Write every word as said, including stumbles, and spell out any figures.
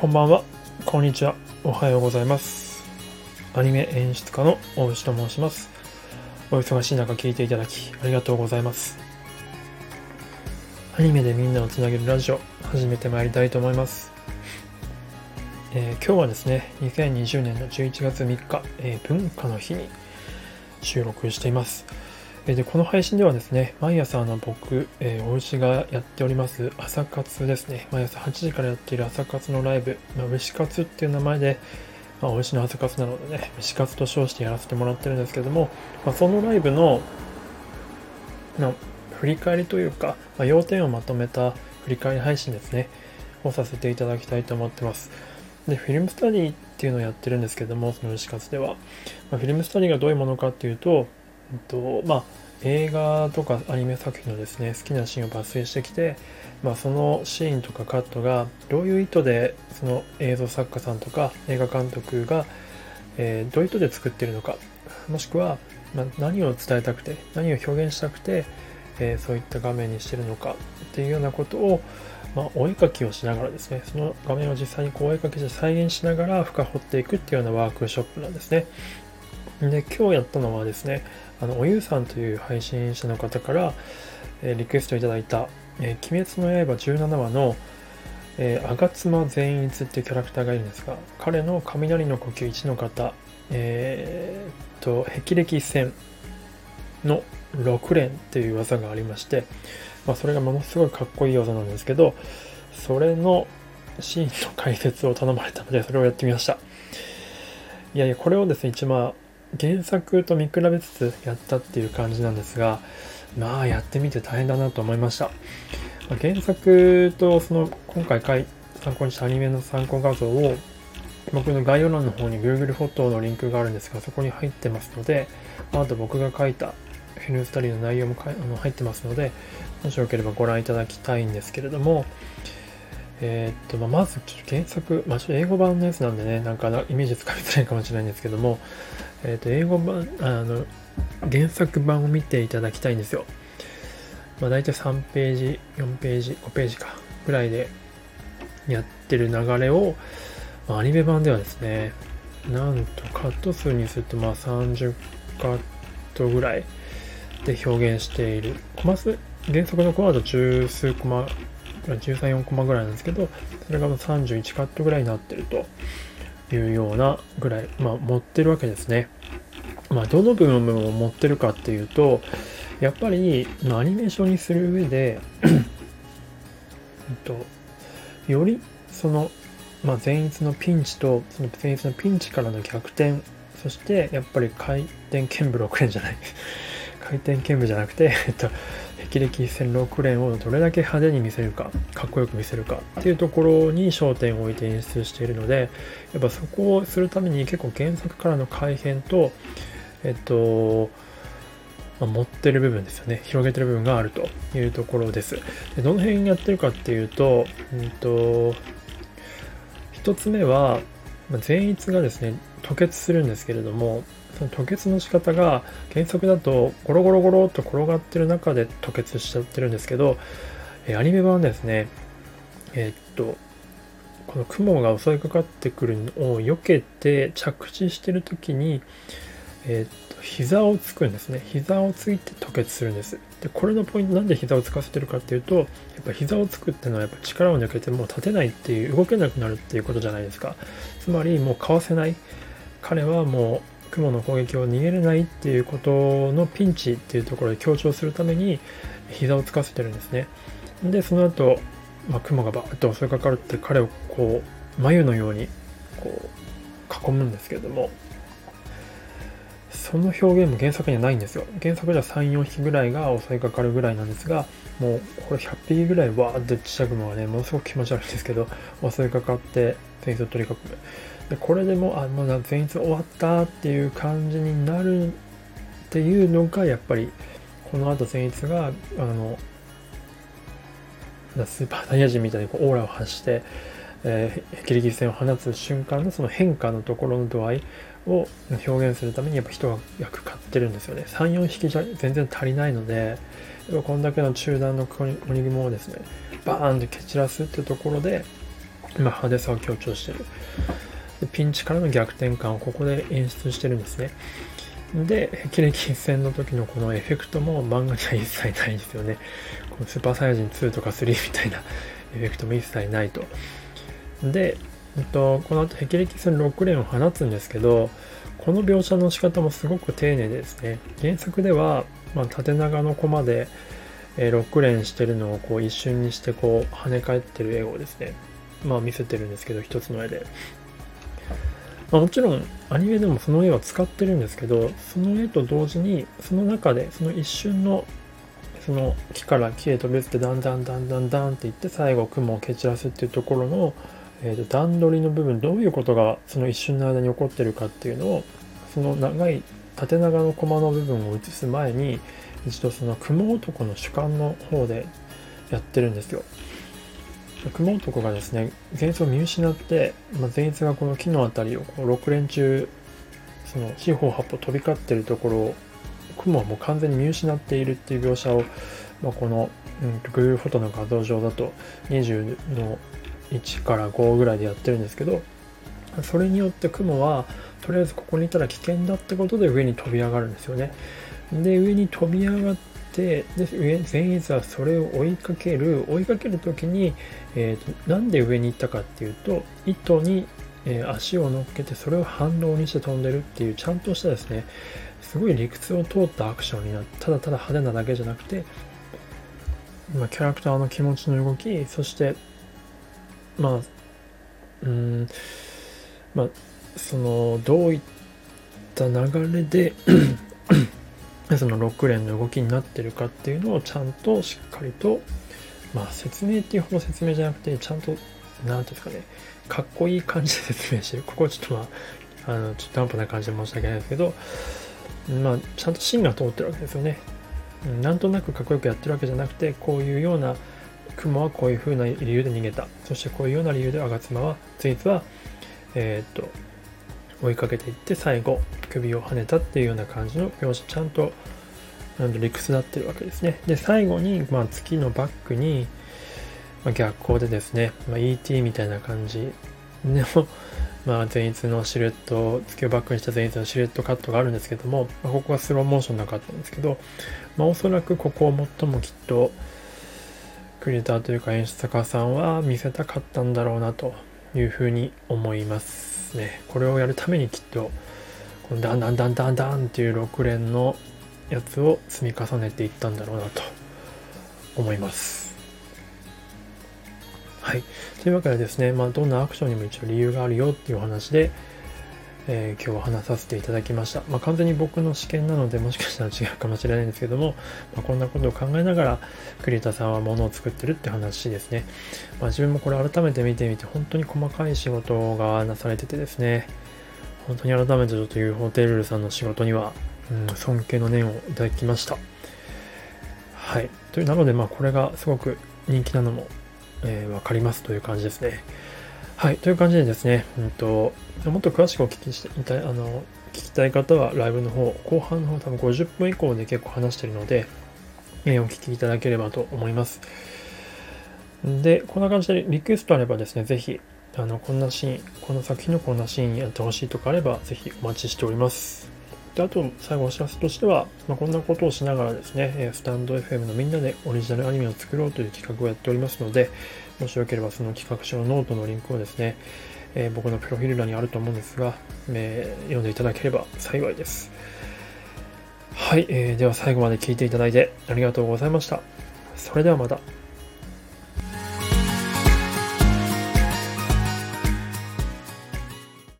こんばんは、こんにちは、おはようございます。アニメ演出家の大内と申します。お忙しい中聞いていただきありがとうございます。アニメでみんなをつなげるラジオ、始めてまいりたいと思います。えー、今日はですね、にせんにじゅうねんのじゅういちがつみっか、えー、文化の日に収録しています。で、この配信ではですね、毎朝の僕、えー、おうちがやっております朝活ですね、毎朝はちじからやっている朝活のライブ、まあ、牛活っていう名前で、まあ、おうちの朝活なのでね、牛活と称してやらせてもらってるんですけども、まあ、そのライブの、まあ、振り返りというか、まあ、要点をまとめた振り返り配信ですね、をさせていただきたいと思ってます。で、フィルムスタディっていうのをやってるんですけども、その牛活では、まあ、フィルムスタディがどういうものかっていうと、えっとまあ、映画とかアニメ作品のですね、好きなシーンを抜粋してきて、まあ、そのシーンとかカットがどういう意図でその映像作家さんとか映画監督が、えー、どういう意図で作っているのか、もしくは、まあ、何を伝えたくて何を表現したくて、えー、そういった画面にしているのかっていうようなことを、まあ、お絵描きをしながらですね、その画面を実際にこうお絵描きで再現しながら深掘っていくっていうようなワークショップなんですね。で、今日やったのはですね、あのおゆうさんという配信者の方から、えー、リクエストいただいた、えー、鬼滅の刃じゅうななわの、えー、吾妻善逸っていうキャラクターがいるんですが、彼の雷の呼吸いちの方、えー、と霹靂閃のろく連っていう技がありまして、まあ、それがものすごいかっこいい技なんですけど、それのシーンの解説を頼まれたので、それをやってみました。いやいや、これをですね、一番原作と見比べつつやったっていう感じなんですが、まあやってみて大変だなと思いました。原作とその今回参考にしたアニメの参考画像を、僕の概要欄の方に Google フォトのリンクがあるんですが、そこに入ってますので、あと僕が書いたフィルムスタディの内容も入ってますので、もしよければご覧いただきたいんですけれども、えー、っとまあ、まず原作、まあ、ちょっと英語版のやつなんでね、なんかイメージつかみづらいかもしれないんですけども、えー、っと英語版、あの原作版を見ていただきたいんですよ。まあ、大体さんページ、よんページ、ごページかぐらいでやってる流れを、まあ、アニメ版ではですね、なんとカット数にするとまあさんじゅうカットぐらいで表現している。コマ数、原作のコマだと十数コマ、じゅうさん、よんコマぐらいなんですけど、それがさんじゅういちカットぐらいになってるというようなぐらい、まあ、持ってるわけですね。まあ、どの部分を持ってるかっていうと、やっぱりアニメーションにする上で、えっと、よりその、まあ、前日のピンチとその前日のピンチからの逆転、そしてやっぱり回転剣舞ろく連じゃない回転剣舞じゃなくて、えっと霹靂閃ろく連をどれだけ派手に見せるか、かっこよく見せるかっていうところに焦点を置いて演出しているので、やっぱそこをするために結構原作からの改変と、えっと、まあ、持ってる部分ですよね、広げてる部分があるというところです。で、どの辺やってるかっていうと、うんと、一つ目は、善逸がですね、吐血するんですけれども、その吐血の仕方が原則だとゴロゴロゴロっと転がってる中で吐血しちゃってるんですけど、えー、アニメ版ですね、えー、っとこの雲が襲いかかってくるのを避けて着地してる時に、えー、っと膝をつくんですね。膝をついて吐血するんです。で、これのポイント、なんで膝をつかせてるかっていうと、やっぱ膝をつくっていうのはやっぱ力を抜けてもう立てないっていう、動けなくなるっていうことじゃないですか。つまりもうかわせない、彼はもう雲の攻撃を逃げれないっていうことのピンチっていうところで強調するために膝をつかせてるんですね。で、その後、まあ、雲がバーッと襲いかかるって彼をこう繭のようにこう囲むんですけれども、その表現も原作にはないんですよ。原作ではさん、よん匹ぐらいが襲いかかるぐらいなんですが、もうこれひゃっ匹ぐらいわーってちっちゃい雲がね、ものすごく気持ち悪いんですけど襲いかかって全員を取り囲む。で、これでもう、あ、もう全員終わったっていう感じになるっていうのが、やっぱりこの後全員があのスーパーサイヤ人みたいにこうオーラを発して、えー、霹靂閃を放つ瞬間のその変化のところの度合いを表現するためにやっぱ人が役買ってるんですよね。さん、よん匹じゃ全然足りないので、こんだけの中段の鬼雲をですね、バーンと蹴散らすっていうところで、まあ、派手さを強調してる。でピンチからの逆転感をここで演出してるんですね。で、霹靂戦の時のこのエフェクトも漫画には一切ないんですよね。このスーパーサイヤ人ツーとかスリーみたいなエフェクトも一切ないと。で、えっと、この後霹靂戦ろく連を放つんですけど、この描写の仕方もすごく丁寧ですね。原作では、まあ、縦長のコマで、えー、ろく連してるのをこう一瞬にしてこう跳ね返ってる絵をですね、まあ見せてるんですけど、一つの絵で。まあ、もちろんアニメでもその絵は使ってるんですけど、その絵と同時にその中でその一瞬のその木から木へ飛び移ってだんだんだんだんだんっていって最後雲を蹴散らすっていうところの、えー、と段取りの部分、どういうことがその一瞬の間に起こってるかっていうのをその長い縦長のコマの部分を映す前に一度その雲男の主観の方でやってるんですよ。雲男がですね、前日を見失って、まあ、前日がこの木のあたりをこうろく連中その四方八方飛び交っているところを雲はもう完全に見失っているっていう描写を、まあ、この、うん、グーグルフォトの画像上だとにじゅうのいちからごぐらいでやってるんですけど、それによって雲はとりあえずここにいたら危険だってことで上に飛び上がるんですよね。で、上に飛び上がってで上前逸はそれを追いかける追いかける時に、えー、となんで上に行ったかっていうと、糸に、えー、足を乗っけてそれを反動にして飛んでるっていう、ちゃんとしたですね、すごい理屈を通ったアクションになって、ただただ派手なだけじゃなくて、まあ、キャラクターの気持ちの動き、そしてまあうーんまあそのどういった流れでそのろく連の動きになってるかっていうのをちゃんとしっかりと、まあ、説明っていうほど説明じゃなくて、ちゃんと何ていうんですかね、かっこいい感じで説明してる。ここはちょっとまあ、あのちょっとダンプな感じで申し訳ないですけど、まあ、ちゃんと芯が通ってるわけですよね。なんとなくかっこよくやってるわけじゃなくて、こういうような雲はこういう風な理由で逃げた、そしてこういうような理由で吾妻はついつはえー、っと追いかけていって最後首を跳ねたっていうような感じの描写、ちゃんとなんと理屈だってるわけですね。で、最後に、まあ、月のバックに、まあ、逆光でですね、まあ、イーティー みたいな感じのまあ前逸のシルエット、月をバックにした前逸のシルエットカットがあるんですけども、まあ、ここはスローモーションなかったんですけど、まあ、おそらくここを最もきっとクリエイターというか演出家さんは見せたかったんだろうなというふうに思いますね。これをやるためにきっとこのダンダンダンダンダンっていうろく連のやつを積み重ねていったんだろうなと思います。はい、というわけでですね、まあ、どんなアクションにも一応理由があるよっていうお話で、えー、今日は話させていただきました。まあ、完全に僕の試験なのでもしかしたら違うかもしれないんですけども、まあ、こんなことを考えながらクリエイターさんはものを作ってるって話ですね。まあ、自分もこれ改めて見てみて本当に細かい仕事がなされててですね、本当に改めてちょっと ユーフォー テーブルさんの仕事には、うん、尊敬の念をいただきました。はい、というなので、まあこれがすごく人気なのも、えー、分かりますという感じですね。はい、という感じでですね、うんと、もっと詳しくお聞きしていたい、あの、聞きたい方はライブの方、後半の方多分ごじゅっぷん以降で結構話しているので、えー、お聞きいただければと思います。で、こんな感じでリクエストあればですね、ぜひ、あの、こんなシーン、この作品のこんなシーンやってほしいとかあれば、ぜひお待ちしております。で、あと、最後お知らせとしては、まあ、こんなことをしながらですね、スタンド エフエム のみんなでオリジナルアニメを作ろうという企画をやっておりますので、もしよければその企画書のノートのリンクをですね、えー、僕のプロフィール欄にあると思うんですが、えー、読んでいただければ幸いです。はい、えー、では最後まで聞いていただいてありがとうございました。それではまた。